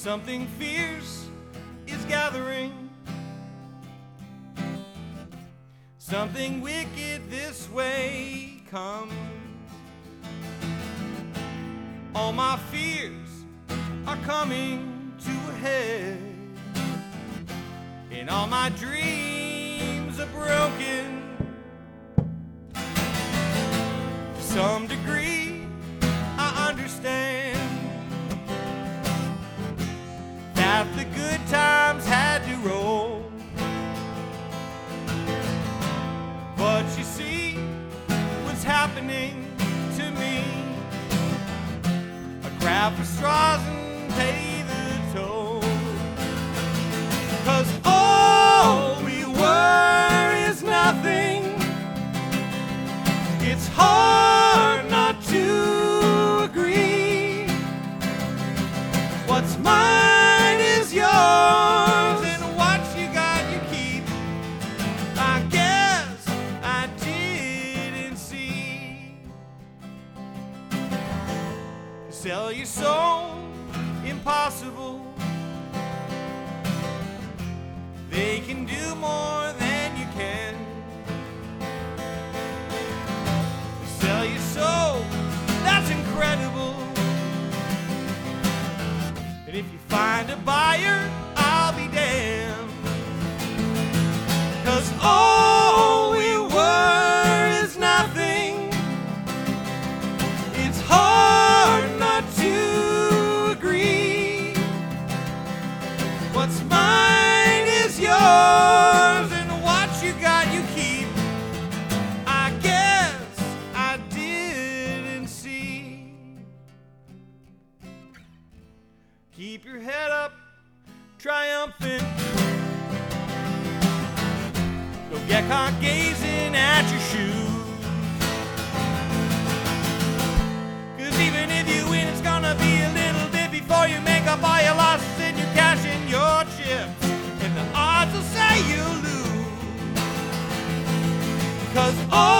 Something fierce is gathering. Something wicked this way comes. All my fears are coming to a head, and all my dreams are broken. To some degree, I understand that the good times had to roll. But you see what's happening to me. I grab for straws and pay the toll. 'Cause all we were is nothing. It's hard not to agree. What's mine is yours, and what you got you keep. I guess I didn't see. Sell your soul, impossible. They can do more than you can. Sell your soul, that's incredible. And if you find a buyer, I'll be damned. 'Cause all we were is nothing. It's hard not to agree. What's mine? Yours, and what you got you keep. I guess I didn't see. Keep your head up, triumphant. Don't get caught gazing at your shoes, 'cause even if you win, it's gonna be a little bit before you make up all your losses and you cash in your chips. The odds will say you lose. 'Cause all